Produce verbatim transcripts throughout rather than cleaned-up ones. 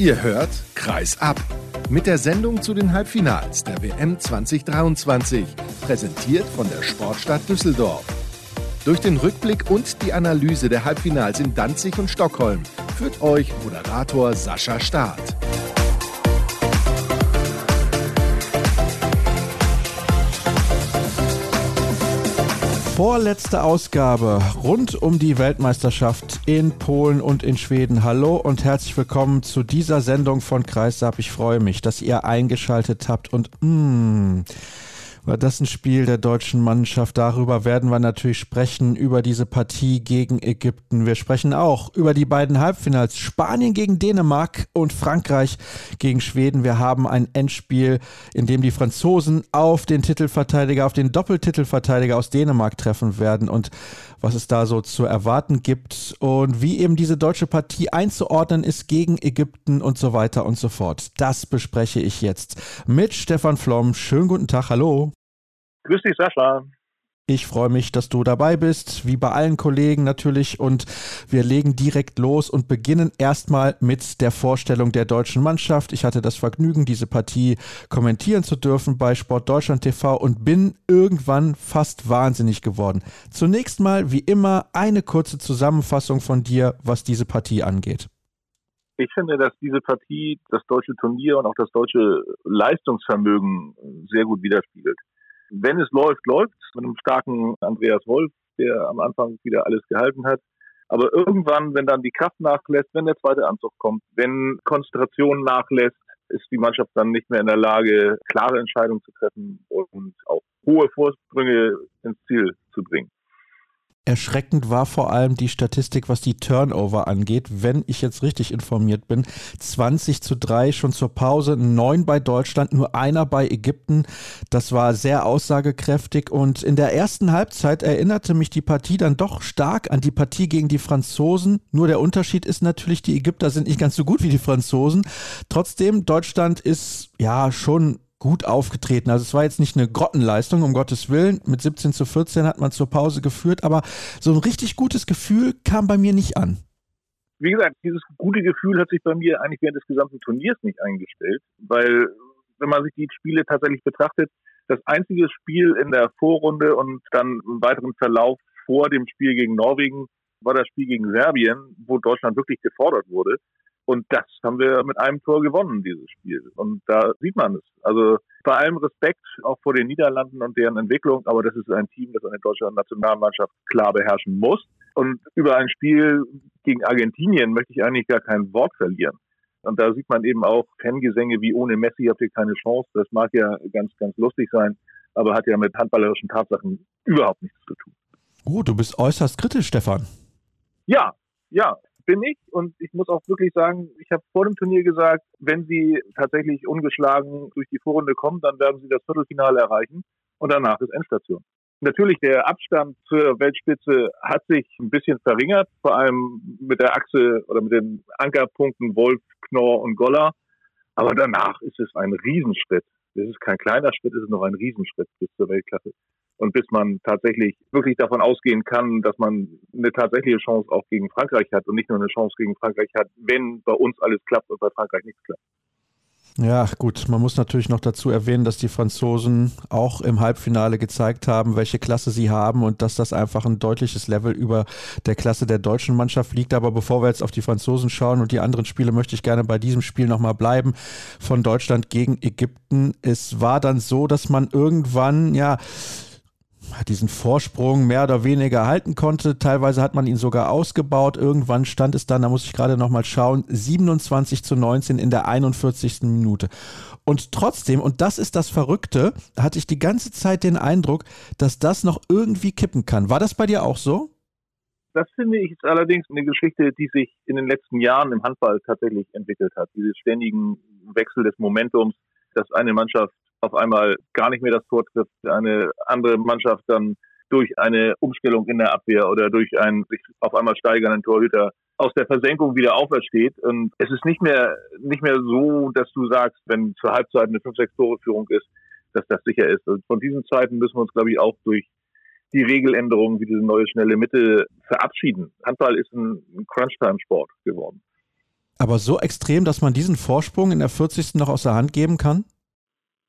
Ihr hört Kreisab mit der Sendung zu den Halbfinals der W M zwanzig dreiundzwanzig, präsentiert von der Sportstadt Düsseldorf. Durch den Rückblick und die Analyse der Halbfinals in Danzig und Stockholm führt euch Moderator Sascha Staat. Vorletzte Ausgabe rund um die Weltmeisterschaft in Polen und in Schweden. Hallo und herzlich willkommen zu dieser Sendung von Kreisab. Ich freue mich, dass ihr eingeschaltet habt und mh, war das ein Spiel der deutschen Mannschaft. Darüber werden wir natürlich sprechen, über diese Partie gegen Ägypten. Wir sprechen auch über die beiden Halbfinals, Spanien gegen Dänemark und Frankreich gegen Schweden. Wir haben ein Endspiel, in dem die Franzosen auf den Titelverteidiger, auf den Doppeltitelverteidiger aus Dänemark treffen werden und was es da so zu erwarten gibt und wie eben diese deutsche Partie einzuordnen ist gegen Ägypten und so weiter und so fort. Das bespreche ich jetzt mit Stefan Flom. Schönen guten Tag, hallo. Grüß dich, Sascha. Ich freue mich, dass du dabei bist, wie bei allen Kollegen natürlich. Und wir legen direkt los und beginnen erstmal mit der Vorstellung der deutschen Mannschaft. Ich hatte das Vergnügen, diese Partie kommentieren zu dürfen bei Sport Deutschland T V und bin irgendwann fast wahnsinnig geworden. Zunächst mal, wie immer, eine kurze Zusammenfassung von dir, was diese Partie angeht. Ich finde, dass diese Partie das deutsche Turnier und auch das deutsche Leistungsvermögen sehr gut widerspiegelt. Wenn es läuft, läuft es mit einem starken Andreas Wolf, der am Anfang wieder alles gehalten hat. Aber irgendwann, wenn dann die Kraft nachlässt, wenn der zweite Anzug kommt, wenn Konzentration nachlässt, ist die Mannschaft dann nicht mehr in der Lage, klare Entscheidungen zu treffen und auch hohe Vorsprünge ins Ziel zu bringen. Erschreckend war vor allem die Statistik, was die Turnover angeht, wenn ich jetzt richtig informiert bin. zwanzig zu drei schon zur Pause, neun bei Deutschland, nur einer bei Ägypten. Das war sehr aussagekräftig und in der ersten Halbzeit erinnerte mich die Partie dann doch stark an die Partie gegen die Franzosen. Nur der Unterschied ist natürlich, die Ägypter sind nicht ganz so gut wie die Franzosen. Trotzdem, Deutschland ist ja schon gut aufgetreten. Also es war jetzt nicht eine Grottenleistung, um Gottes Willen. Mit siebzehn zu vierzehn hat man zur Pause geführt, aber so ein richtig gutes Gefühl kam bei mir nicht an. Wie gesagt, dieses gute Gefühl hat sich bei mir eigentlich während des gesamten Turniers nicht eingestellt, weil wenn man sich die Spiele tatsächlich betrachtet, das einzige Spiel in der Vorrunde und dann im weiteren Verlauf vor dem Spiel gegen Norwegen war das Spiel gegen Serbien, wo Deutschland wirklich gefordert wurde. Und das haben wir mit einem Tor gewonnen, dieses Spiel. Und da sieht man es. Also bei allem Respekt auch vor den Niederlanden und deren Entwicklung. Aber das ist ein Team, das eine deutsche Nationalmannschaft klar beherrschen muss. Und über ein Spiel gegen Argentinien möchte ich eigentlich gar kein Wort verlieren. Und da sieht man eben auch Fangesänge wie ohne Messi habt ihr keine Chance. Das mag ja ganz, ganz lustig sein, aber hat ja mit handballerischen Tatsachen überhaupt nichts zu tun. Oh, du bist äußerst kritisch, Stefan. Ja, ja. bin ich und ich muss auch wirklich sagen, ich habe vor dem Turnier gesagt, wenn sie tatsächlich ungeschlagen durch die Vorrunde kommen, dann werden sie das Viertelfinale erreichen und danach ist Endstation. Natürlich, der Abstand zur Weltspitze hat sich ein bisschen verringert, vor allem mit der Achse oder mit den Ankerpunkten Wolf, Knorr und Goller, aber danach ist es ein Riesenschritt. Es ist kein kleiner Schritt, es ist noch ein Riesenschritt bis zur Weltklasse. Und bis man tatsächlich wirklich davon ausgehen kann, dass man eine tatsächliche Chance auch gegen Frankreich hat und nicht nur eine Chance gegen Frankreich hat, wenn bei uns alles klappt und bei Frankreich nichts klappt. Ja, gut, man muss natürlich noch dazu erwähnen, dass die Franzosen auch im Halbfinale gezeigt haben, welche Klasse sie haben und dass das einfach ein deutliches Level über der Klasse der deutschen Mannschaft liegt. Aber bevor wir jetzt auf die Franzosen schauen und die anderen Spiele, möchte ich gerne bei diesem Spiel nochmal bleiben von Deutschland gegen Ägypten. Es war dann so, dass man irgendwann, ja, diesen Vorsprung mehr oder weniger halten konnte. Teilweise hat man ihn sogar ausgebaut. Irgendwann stand es dann, da muss ich gerade nochmal schauen, siebenundzwanzig zu neunzehn in der einundvierzigsten Minute. Und trotzdem, und das ist das Verrückte, hatte ich die ganze Zeit den Eindruck, dass das noch irgendwie kippen kann. War das bei dir auch so? Das finde ich ist allerdings eine Geschichte, die sich in den letzten Jahren im Handball tatsächlich entwickelt hat. Dieses ständigen Wechsel des Momentums, dass eine Mannschaft auf einmal gar nicht mehr das Tor trifft, eine andere Mannschaft dann durch eine Umstellung in der Abwehr oder durch einen sich auf einmal steigernden Torhüter aus der Versenkung wieder aufersteht. Und es ist nicht mehr nicht mehr so, dass du sagst, wenn zur Halbzeit eine fünf sechs Tore Führung ist, dass das sicher ist. Also von diesen Zeiten müssen wir uns, glaube ich, auch durch die Regeländerungen wie diese neue schnelle Mitte verabschieden. Handball ist ein Crunchtime-Sport geworden. Aber so extrem, dass man diesen Vorsprung in der vierzigsten noch aus der Hand geben kann?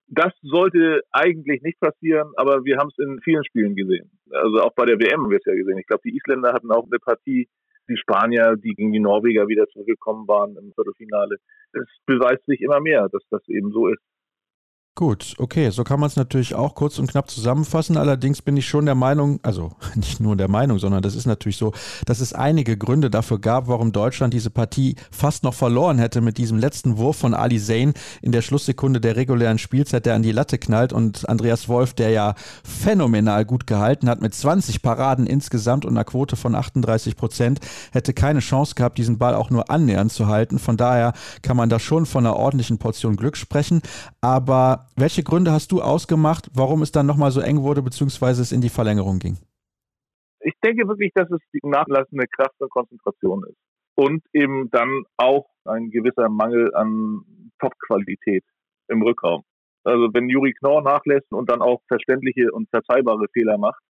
Das sollte eigentlich nicht passieren, aber wir haben es in vielen Spielen gesehen. Also auch bei der W M haben wir es ja gesehen. Ich glaube, die Isländer hatten auch eine Partie, die Spanier, die gegen die Norweger wieder zurückgekommen waren im Viertelfinale. Es beweist sich immer mehr, dass das eben so ist. Gut, okay, so kann man es natürlich auch kurz und knapp zusammenfassen. Allerdings bin ich schon der Meinung, also nicht nur der Meinung, sondern das ist natürlich so, dass es einige Gründe dafür gab, warum Deutschland diese Partie fast noch verloren hätte mit diesem letzten Wurf von Ali Zayn in der Schlusssekunde der regulären Spielzeit, der an die Latte knallt, und Andreas Wolf, der ja phänomenal gut gehalten hat mit zwanzig Paraden insgesamt und einer Quote von achtunddreißig Prozent, hätte keine Chance gehabt, diesen Ball auch nur annähernd zu halten. Von daher kann man da schon von einer ordentlichen Portion Glück sprechen, aber welche Gründe hast du ausgemacht, warum es dann nochmal so eng wurde, beziehungsweise es in die Verlängerung ging? Ich denke wirklich, dass es die nachlassende Kraft und Konzentration ist. Und eben dann auch ein gewisser Mangel an Top-Qualität im Rückraum. Also wenn Juri Knorr nachlässt und dann auch verständliche und verzeihbare Fehler macht,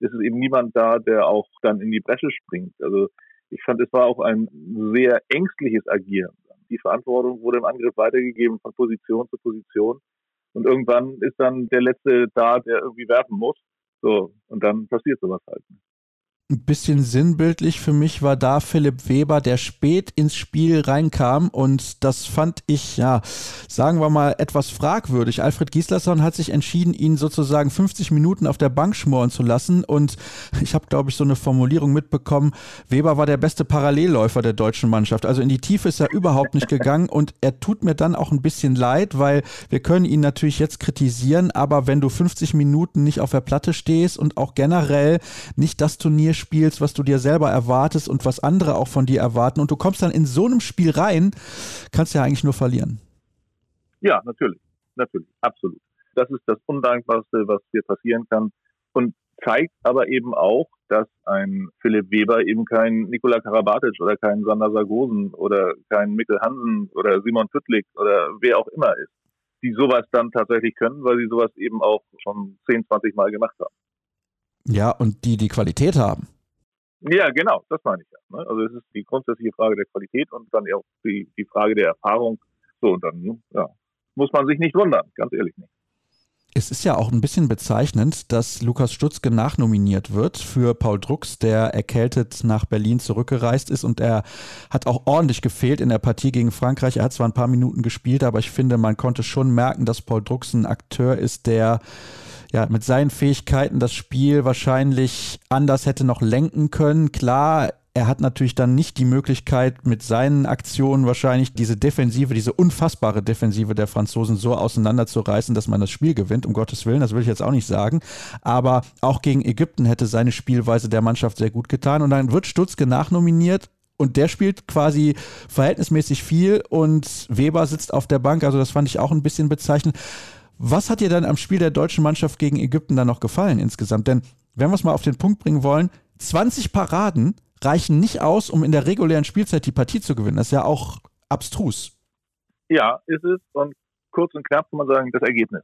ist es eben niemand da, der auch dann in die Bresche springt. Also ich fand, es war auch ein sehr ängstliches Agieren. Die Verantwortung wurde im Angriff weitergegeben von Position zu Position. Und irgendwann ist dann der Letzte da, der irgendwie werfen muss. So, und dann passiert sowas halt. Ein bisschen sinnbildlich für mich war da Philipp Weber, der spät ins Spiel reinkam, und das fand ich, ja, sagen wir mal, etwas fragwürdig. Alfred Gieslason hat sich entschieden, ihn sozusagen fünfzig Minuten auf der Bank schmoren zu lassen, und ich habe, glaube ich, so eine Formulierung mitbekommen, Weber war der beste Parallelläufer der deutschen Mannschaft. Also in die Tiefe ist er überhaupt nicht gegangen, und er tut mir dann auch ein bisschen leid, weil wir können ihn natürlich jetzt kritisieren, aber wenn du fünfzig Minuten nicht auf der Platte stehst und auch generell nicht das Turnier spielst, was du dir selber erwartest und was andere auch von dir erwarten, und du kommst dann in so einem Spiel rein, kannst du ja eigentlich nur verlieren. Ja, natürlich. Natürlich, absolut. Das ist das Undankbarste, was dir passieren kann, und zeigt aber eben auch, dass ein Philipp Weber eben kein Nikola Karabatic oder kein Sander Sargosen oder kein Mikkel Hansen oder Simon Püttlick oder wer auch immer ist, die sowas dann tatsächlich können, weil sie sowas eben auch schon zehn, zwanzig Mal gemacht haben. Ja, und die die Qualität haben. Ja, genau, das meine ich ja. Also es ist die grundsätzliche Frage der Qualität und dann auch die, die Frage der Erfahrung. So, und dann ja, muss man sich nicht wundern, ganz ehrlich nicht. Es ist ja auch ein bisschen bezeichnend, dass Lukas Stutzke nachnominiert wird für Paul Drucks, der erkältet nach Berlin zurückgereist ist, und er hat auch ordentlich gefehlt in der Partie gegen Frankreich. Er hat zwar ein paar Minuten gespielt, aber ich finde, man konnte schon merken, dass Paul Drucks ein Akteur ist, der ja mit seinen Fähigkeiten das Spiel wahrscheinlich anders hätte noch lenken können. Klar, er hat natürlich dann nicht die Möglichkeit, mit seinen Aktionen wahrscheinlich diese Defensive, diese unfassbare Defensive der Franzosen so auseinanderzureißen, dass man das Spiel gewinnt. Um Gottes Willen, das will ich jetzt auch nicht sagen. Aber auch gegen Ägypten hätte seine Spielweise der Mannschaft sehr gut getan. Und dann wird Stutzke nachnominiert und der spielt quasi verhältnismäßig viel und Weber sitzt auf der Bank. Also das fand ich auch ein bisschen bezeichnend. Was hat dir dann am Spiel der deutschen Mannschaft gegen Ägypten dann noch gefallen insgesamt? Denn wenn wir es mal auf den Punkt bringen wollen, zwanzig Paraden reichen nicht aus, um in der regulären Spielzeit die Partie zu gewinnen. Das ist ja auch abstrus. Ja, ist es. Und kurz und knapp kann man sagen, das Ergebnis.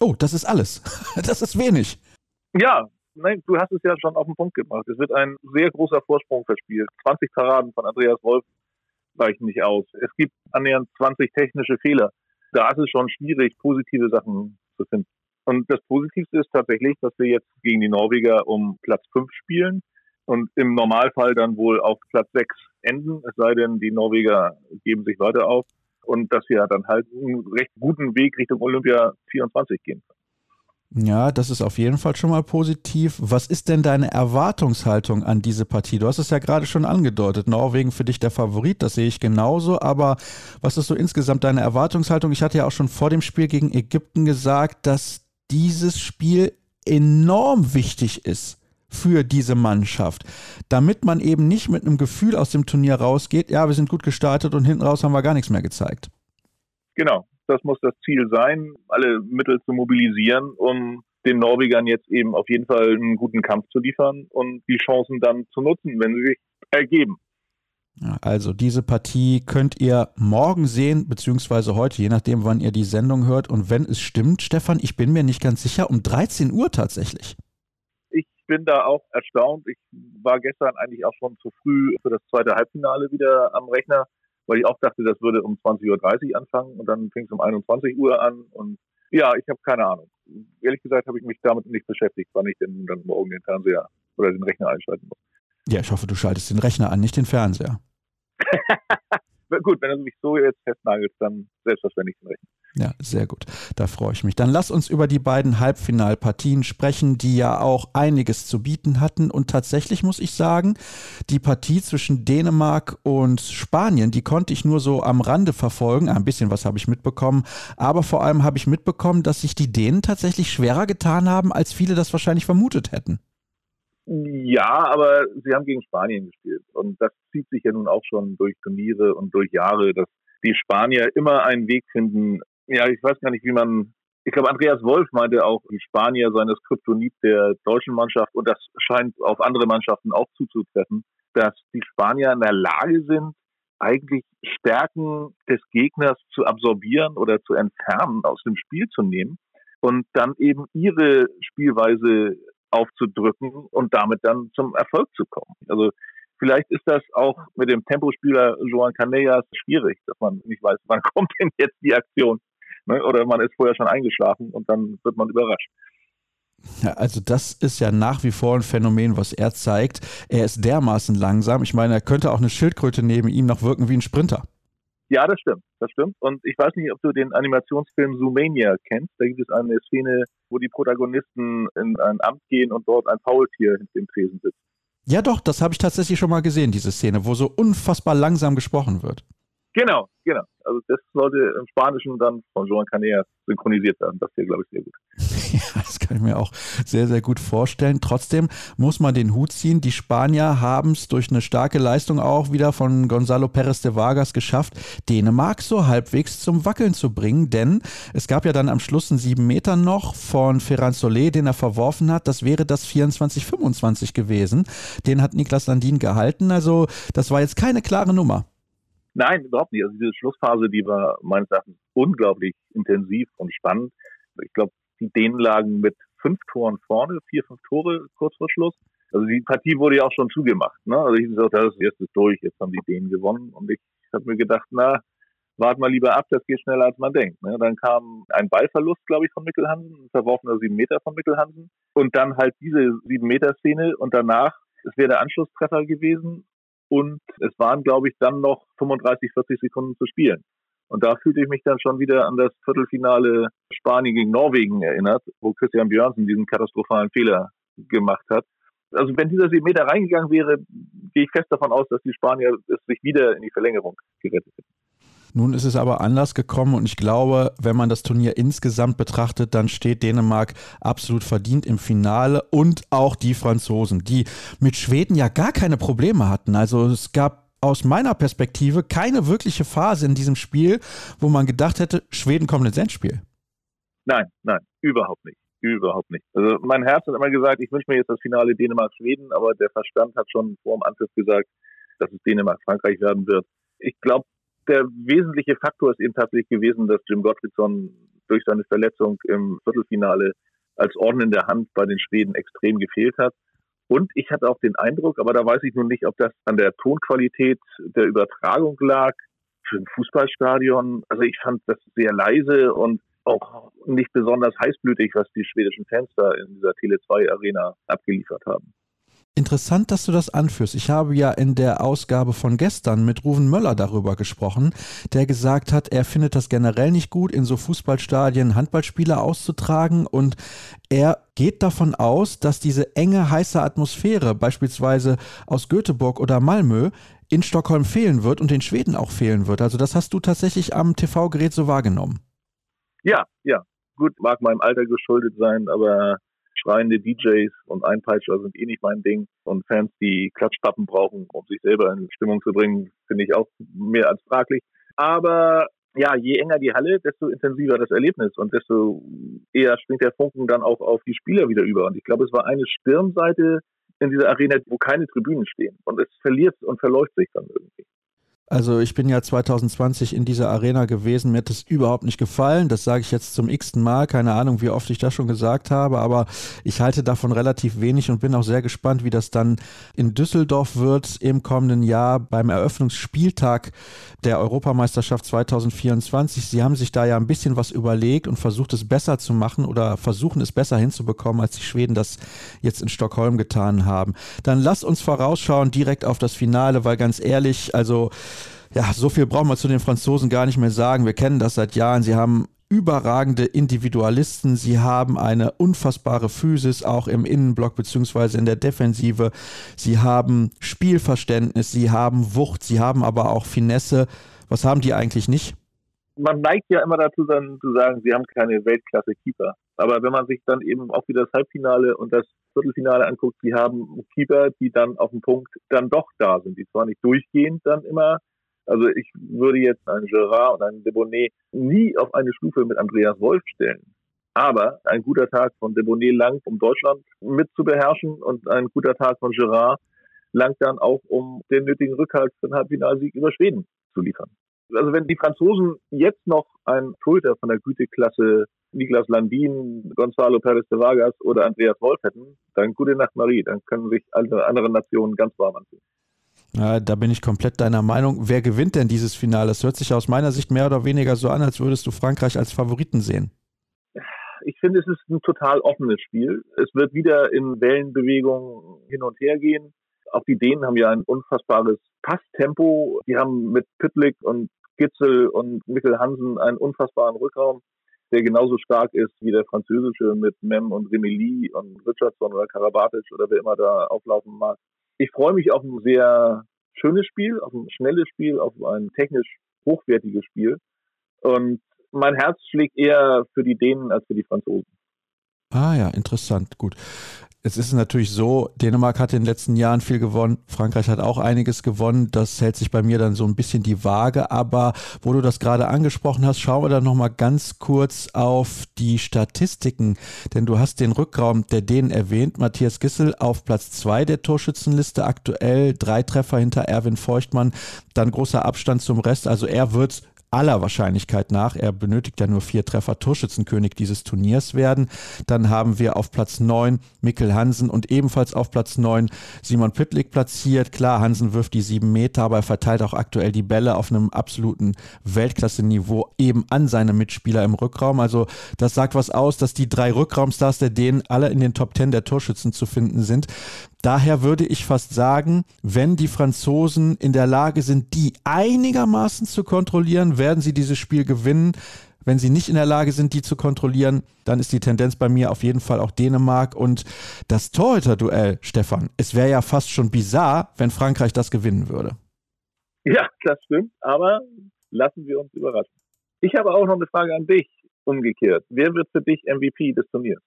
Oh, das ist alles. Das ist wenig. Ja, nein, du hast es ja schon auf den Punkt gebracht. Es wird ein sehr großer Vorsprung verspielt. zwanzig Paraden von Andreas Wolf reichen nicht aus. Es gibt annähernd zwanzig technische Fehler. Da ist es schon schwierig, positive Sachen zu finden. Und das Positivste ist tatsächlich, dass wir jetzt gegen die Norweger um Platz fünf spielen. Und im Normalfall dann wohl auf Platz sechs enden, es sei denn, die Norweger geben sich weiter auf. Und dass wir dann halt einen recht guten Weg Richtung Olympia vierundzwanzig gehen können. Ja, das ist auf jeden Fall schon mal positiv. Was ist denn deine Erwartungshaltung an diese Partie? Du hast es ja gerade schon angedeutet. Norwegen für dich der Favorit, das sehe ich genauso. Aber was ist so insgesamt deine Erwartungshaltung? Ich hatte ja auch schon vor dem Spiel gegen Ägypten gesagt, dass dieses Spiel enorm wichtig ist für diese Mannschaft, damit man eben nicht mit einem Gefühl aus dem Turnier rausgeht, ja, wir sind gut gestartet und hinten raus haben wir gar nichts mehr gezeigt. Genau, das muss das Ziel sein, alle Mittel zu mobilisieren, um den Norwegern jetzt eben auf jeden Fall einen guten Kampf zu liefern und die Chancen dann zu nutzen, wenn sie sich ergeben. Also diese Partie könnt ihr morgen sehen, beziehungsweise heute, je nachdem, wann ihr die Sendung hört. Und wenn es stimmt, Stefan, ich bin mir nicht ganz sicher, um dreizehn Uhr tatsächlich. Ich bin da auch erstaunt. Ich war gestern eigentlich auch schon zu früh für das zweite Halbfinale wieder am Rechner weil ich auch dachte, das würde um zwanzig Uhr dreißig anfangen und dann fing es um einundzwanzig Uhr an und ja, ich habe keine Ahnung. Ehrlich gesagt habe ich mich damit nicht beschäftigt, wann ich denn dann morgen den Fernseher oder den Rechner einschalten muss. Ja, ich hoffe, du schaltest den Rechner an, nicht den Fernseher. Gut, wenn du mich so jetzt festnagelst, dann selbstverständlich den Rechner. Ja, sehr gut. Da freue ich mich. Dann lass uns über die beiden Halbfinalpartien sprechen, die ja auch einiges zu bieten hatten. Und tatsächlich muss ich sagen, die Partie zwischen Dänemark und Spanien, die konnte ich nur so am Rande verfolgen. Ein bisschen was habe ich mitbekommen. Aber vor allem habe ich mitbekommen, dass sich die Dänen tatsächlich schwerer getan haben, als viele das wahrscheinlich vermutet hätten. Ja, aber sie haben gegen Spanien gespielt. Und das zieht sich ja nun auch schon durch Turniere und durch Jahre, dass die Spanier immer einen Weg finden. Ja, ich weiß gar nicht, wie man, ich glaube, Andreas Wolf meinte auch, die Spanier seien das Kryptonit der deutschen Mannschaft und das scheint auf andere Mannschaften auch zuzutreffen, dass die Spanier in der Lage sind, eigentlich Stärken des Gegners zu absorbieren oder zu entfernen, aus dem Spiel zu nehmen und dann eben ihre Spielweise aufzudrücken und damit dann zum Erfolg zu kommen. Also vielleicht ist das auch mit dem Tempospieler Joan Canellas schwierig, dass man nicht weiß, wann kommt denn jetzt die Aktion. Oder man ist vorher schon eingeschlafen und dann wird man überrascht. Ja, also das ist ja nach wie vor ein Phänomen, was er zeigt. Er ist dermaßen langsam. Ich meine, er könnte auch eine Schildkröte neben ihm noch wirken wie ein Sprinter. Ja, das stimmt. Das stimmt. Und ich weiß nicht, ob du den Animationsfilm Zoomania kennst. Da gibt es eine Szene, wo die Protagonisten in ein Amt gehen und dort ein Faultier hinter dem Tresen sitzt. Ja doch, das habe ich tatsächlich schon mal gesehen, diese Szene, wo so unfassbar langsam gesprochen wird. Genau, genau. Also das sollte im Spanischen dann von Joan Canellas synchronisiert werden. Das hier, glaube ich, sehr gut. Ja, das kann ich mir auch sehr, sehr gut vorstellen. Trotzdem muss man den Hut ziehen. Die Spanier haben es durch eine starke Leistung auch wieder von Gonzalo Perez de Vargas geschafft, Dänemark so halbwegs zum Wackeln zu bringen. Denn es gab ja dann am Schluss einen sieben Meter noch von Ferran Solé, den er verworfen hat. Das wäre das vierundzwanzig fünfundzwanzig gewesen. Den hat Niklas Landin gehalten. Also das war jetzt keine klare Nummer. Nein, überhaupt nicht. Also diese Schlussphase, die war meines Erachtens unglaublich intensiv und spannend. Ich glaube, die Dänen lagen mit fünf Toren vorne, vier, fünf Tore kurz vor Schluss. Also die Partie wurde ja auch schon zugemacht. Ne? Also ich dachte, das ist jetzt durch, jetzt haben die Dänen gewonnen. Und ich habe mir gedacht, na, wart mal lieber ab, das geht schneller, als man denkt. Ne? Dann kam ein Ballverlust, glaube ich, von Mikkel Hansen, ein verworfener sieben Meter von Mikkel Hansen. Und dann halt diese sieben Meter Szene und danach, es wäre der Anschlusstreffer gewesen. Und es waren, glaube ich, dann noch fünfunddreißig, vierzig Sekunden zu spielen. Und da fühlte ich mich dann schon wieder an das Viertelfinale Spanien gegen Norwegen erinnert, wo Christian Björnsen diesen katastrophalen Fehler gemacht hat. Also wenn dieser sieben Meter reingegangen wäre, gehe ich fest davon aus, dass die Spanier es sich wieder in die Verlängerung gerettet hätten. Nun ist es aber anders gekommen und ich glaube, wenn man das Turnier insgesamt betrachtet, dann steht Dänemark absolut verdient im Finale und auch die Franzosen, die mit Schweden ja gar keine Probleme hatten. Also es gab aus meiner Perspektive keine wirkliche Phase in diesem Spiel, wo man gedacht hätte, Schweden kommt ins Endspiel. Nein, nein, überhaupt nicht. Überhaupt nicht. Also mein Herz hat immer gesagt, ich wünsche mir jetzt das Finale Dänemark-Schweden, aber der Verstand hat schon vor dem Anpfiff gesagt, dass es Dänemark-Frankreich werden wird. Ich glaube, der wesentliche Faktor ist eben tatsächlich gewesen, dass Jim Gudbrandsson durch seine Verletzung im Viertelfinale als Orden in der Hand bei den Schweden extrem gefehlt hat. Und ich hatte auch den Eindruck, aber da weiß ich nun nicht, ob das an der Tonqualität der Übertragung lag, für ein Fußballstadion. Also ich fand das sehr leise und auch nicht besonders heißblütig, was die schwedischen Fans da in dieser Tele zwei Arena abgeliefert haben. Interessant, dass du das anführst. Ich habe ja in der Ausgabe von gestern mit Ruven Möller darüber gesprochen, der gesagt hat, er findet das generell nicht gut, in so Fußballstadien Handballspieler auszutragen und er geht davon aus, dass diese enge, heiße Atmosphäre beispielsweise aus Göteborg oder Malmö in Stockholm fehlen wird und den Schweden auch fehlen wird. Also das hast du tatsächlich am T V-Gerät so wahrgenommen. Ja, ja. Gut, mag meinem Alter geschuldet sein, aber schreiende D Js und Einpeitscher sind eh nicht mein Ding. Und Fans, die Klatschpappen brauchen, um sich selber in Stimmung zu bringen, finde ich auch mehr als fraglich. Aber ja, je enger die Halle, desto intensiver das Erlebnis und desto eher springt der Funken dann auch auf die Spieler wieder über. Und ich glaube, es war eine Stirnseite in dieser Arena, wo keine Tribünen stehen. Und es verliert und verläuft sich dann irgendwie. Also ich bin ja zwanzig zwanzig in dieser Arena gewesen, mir hat das überhaupt nicht gefallen, das sage ich jetzt zum x-ten Mal, keine Ahnung, wie oft ich das schon gesagt habe, aber ich halte davon relativ wenig und bin auch sehr gespannt, wie das dann in Düsseldorf wird im kommenden Jahr beim Eröffnungsspieltag der Europameisterschaft zwanzig vierundzwanzig. Sie haben sich da ja ein bisschen was überlegt und versucht es besser zu machen oder versuchen es besser hinzubekommen, als die Schweden das jetzt in Stockholm getan haben. Dann lass uns vorausschauen direkt auf das Finale, weil ganz ehrlich, also ja, so viel brauchen wir zu den Franzosen gar nicht mehr sagen. Wir kennen das seit Jahren. Sie haben überragende Individualisten. Sie haben eine unfassbare Physis, auch im Innenblock bzw. in der Defensive. Sie haben Spielverständnis, sie haben Wucht, sie haben aber auch Finesse. Was haben die eigentlich nicht? Man neigt ja immer dazu dann zu sagen, sie haben keine Weltklasse-Keeper. Aber wenn man sich dann eben auch wieder das Halbfinale und das Viertelfinale anguckt, sie haben Keeper, die dann auf dem Punkt dann doch da sind. Die zwar nicht durchgehend dann immer. Also ich würde jetzt einen Gérard und einen Debonet nie auf eine Stufe mit Andreas Wolf stellen. Aber ein guter Tag von Debonet langt, um Deutschland mit zu beherrschen, und ein guter Tag von Gérard langt dann auch, um den nötigen Rückhalt für den Halbfinalsieg über Schweden zu liefern. Also wenn die Franzosen jetzt noch einen Torhüter von der Güteklasse Niklas Landin, Gonzalo Perez de Vargas oder Andreas Wolf hätten, dann gute Nacht Marie, dann können sich alle anderen Nationen ganz warm anziehen. Ja, da bin ich komplett deiner Meinung. Wer gewinnt denn dieses Finale? Es hört sich aus meiner Sicht mehr oder weniger so an, als würdest du Frankreich als Favoriten sehen. Ich finde, es ist ein total offenes Spiel. Es wird wieder in Wellenbewegungen hin und her gehen. Auch die Dänen haben ja ein unfassbares Passtempo. Die haben mit Püttlick und Gidsel und Mikkel Hansen einen unfassbaren Rückraum, der genauso stark ist wie der französische mit Mem und Remili und Richardson oder Karabatic oder wer immer da auflaufen mag. Ich freue mich auf ein sehr schönes Spiel, auf ein schnelles Spiel, auf ein technisch hochwertiges Spiel. Und mein Herz schlägt eher für die Dänen als für die Franzosen. Ah ja, interessant, gut. Es ist natürlich so, Dänemark hat in den letzten Jahren viel gewonnen, Frankreich hat auch einiges gewonnen, das hält sich bei mir dann so ein bisschen die Waage, aber wo du das gerade angesprochen hast, schauen wir dann nochmal ganz kurz auf die Statistiken, denn du hast den Rückraum der Dänen erwähnt, Mathias Gidsel auf Platz zwei der Torschützenliste aktuell, drei Treffer hinter Erwin Feuchtmann, dann großer Abstand zum Rest, also er wird aller Wahrscheinlichkeit nach, er benötigt ja nur vier Treffer, Torschützenkönig dieses Turniers werden. Dann haben wir auf Platz neun Mikkel Hansen und ebenfalls auf Platz neun Simon Püttlik platziert. Klar, Hansen wirft die sieben Meter, aber er verteilt auch aktuell die Bälle auf einem absoluten Weltklasse-Niveau eben an seine Mitspieler im Rückraum. Also das sagt was aus, dass die drei Rückraumstars der Dänen alle in den Top zehn der Torschützen zu finden sind. Daher würde ich fast sagen, wenn die Franzosen in der Lage sind, die einigermaßen zu kontrollieren, werden sie dieses Spiel gewinnen. Wenn sie nicht in der Lage sind, die zu kontrollieren, dann ist die Tendenz bei mir auf jeden Fall auch Dänemark. Und das Torhüterduell, Stefan, es wäre ja fast schon bizarr, wenn Frankreich das gewinnen würde. Ja, das stimmt, aber lassen wir uns überraschen. Ich habe auch noch eine Frage an dich, umgekehrt. Wer wird für dich M V P des Turniers?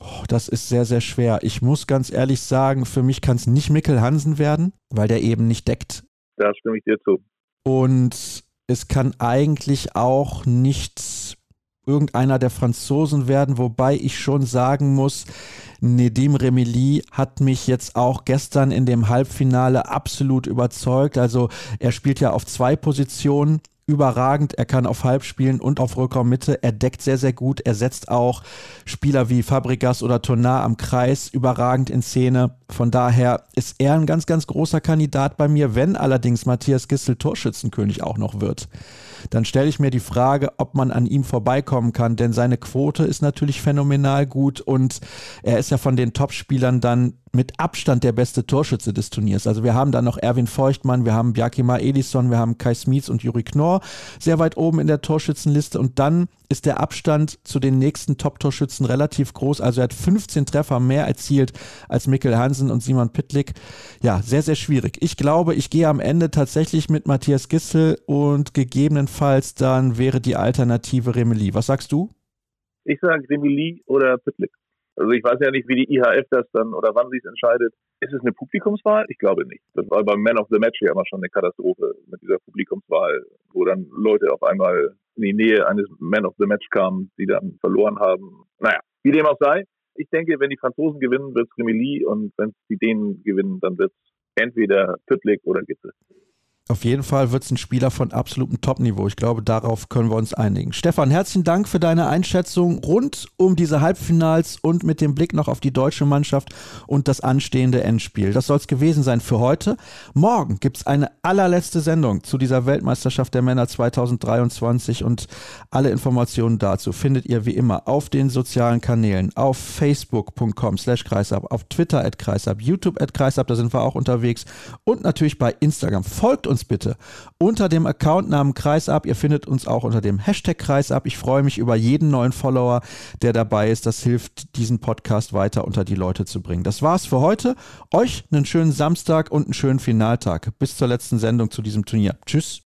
Oh, das ist sehr, sehr schwer. Ich muss ganz ehrlich sagen, für mich kann es nicht Mikkel Hansen werden, weil der eben nicht deckt. Da stimme ich dir zu. Und es kann eigentlich auch nicht irgendeiner der Franzosen werden, wobei ich schon sagen muss, Nedim Remili hat mich jetzt auch gestern in dem Halbfinale absolut überzeugt. Also er spielt ja auf zwei Positionen. Überragend, er kann auf Halb spielen und auf Rückraummitte, er deckt sehr, sehr gut, er setzt auch Spieler wie Fabrikas oder Tonar am Kreis überragend in Szene, von daher ist er ein ganz, ganz großer Kandidat bei mir. Wenn allerdings Mathias Gidsel Torschützenkönig auch noch wird, dann stelle ich mir die Frage, ob man an ihm vorbeikommen kann, denn seine Quote ist natürlich phänomenal gut und er ist ja von den Topspielern dann mit Abstand der beste Torschütze des Turniers. Also wir haben dann noch Erwin Feuchtmann, wir haben Bjarkema Elisson, wir haben Kai Smieds und Juri Knorr sehr weit oben in der Torschützenliste und dann ist der Abstand zu den nächsten Top-Torschützen relativ groß. Also er hat fünfzehn Treffer mehr erzielt als Mikkel Hansen und Simon Püttlik. Ja, sehr, sehr schwierig. Ich glaube, ich gehe am Ende tatsächlich mit Mathias Gidsel und gegebenenfalls dann wäre die Alternative Remili. Was sagst du? Ich sage Remili oder Püttlik. Also ich weiß ja nicht, wie die I H F das dann oder wann sie es entscheidet. Ist es eine Publikumswahl? Ich glaube nicht. Das war beim Man of the Match ja immer schon eine Katastrophe mit dieser Publikumswahl, wo dann Leute auf einmal in die Nähe eines Man of the Match kamen, die dann verloren haben. Naja, wie dem auch sei. Ich denke, wenn die Franzosen gewinnen, wird es Remili und wenn die Dänen gewinnen, dann wird es entweder Püttlik oder Gidsel. Auf jeden Fall wird es ein Spieler von absolutem Top-Niveau. Ich glaube, darauf können wir uns einigen. Stefan, herzlichen Dank für deine Einschätzung rund um diese Halbfinals und mit dem Blick noch auf die deutsche Mannschaft und das anstehende Endspiel. Das soll es gewesen sein für heute. Morgen gibt es eine allerletzte Sendung zu dieser Weltmeisterschaft der Männer zwanzig dreiundzwanzig und alle Informationen dazu findet ihr wie immer auf den sozialen Kanälen, auf facebook punkt com slash kreisab, auf Twitter at kreisab, YouTube at kreisab, da sind wir auch unterwegs und natürlich bei Instagram. Folgt uns bitte unter dem Accountnamen Kreisab. Ihr findet uns auch unter dem Hashtag Kreisab. Ich freue mich über jeden neuen Follower, der dabei ist. Das hilft, diesen Podcast weiter unter die Leute zu bringen. Das war's für heute. Euch einen schönen Samstag und einen schönen Finaltag. Bis zur letzten Sendung zu diesem Turnier. Tschüss.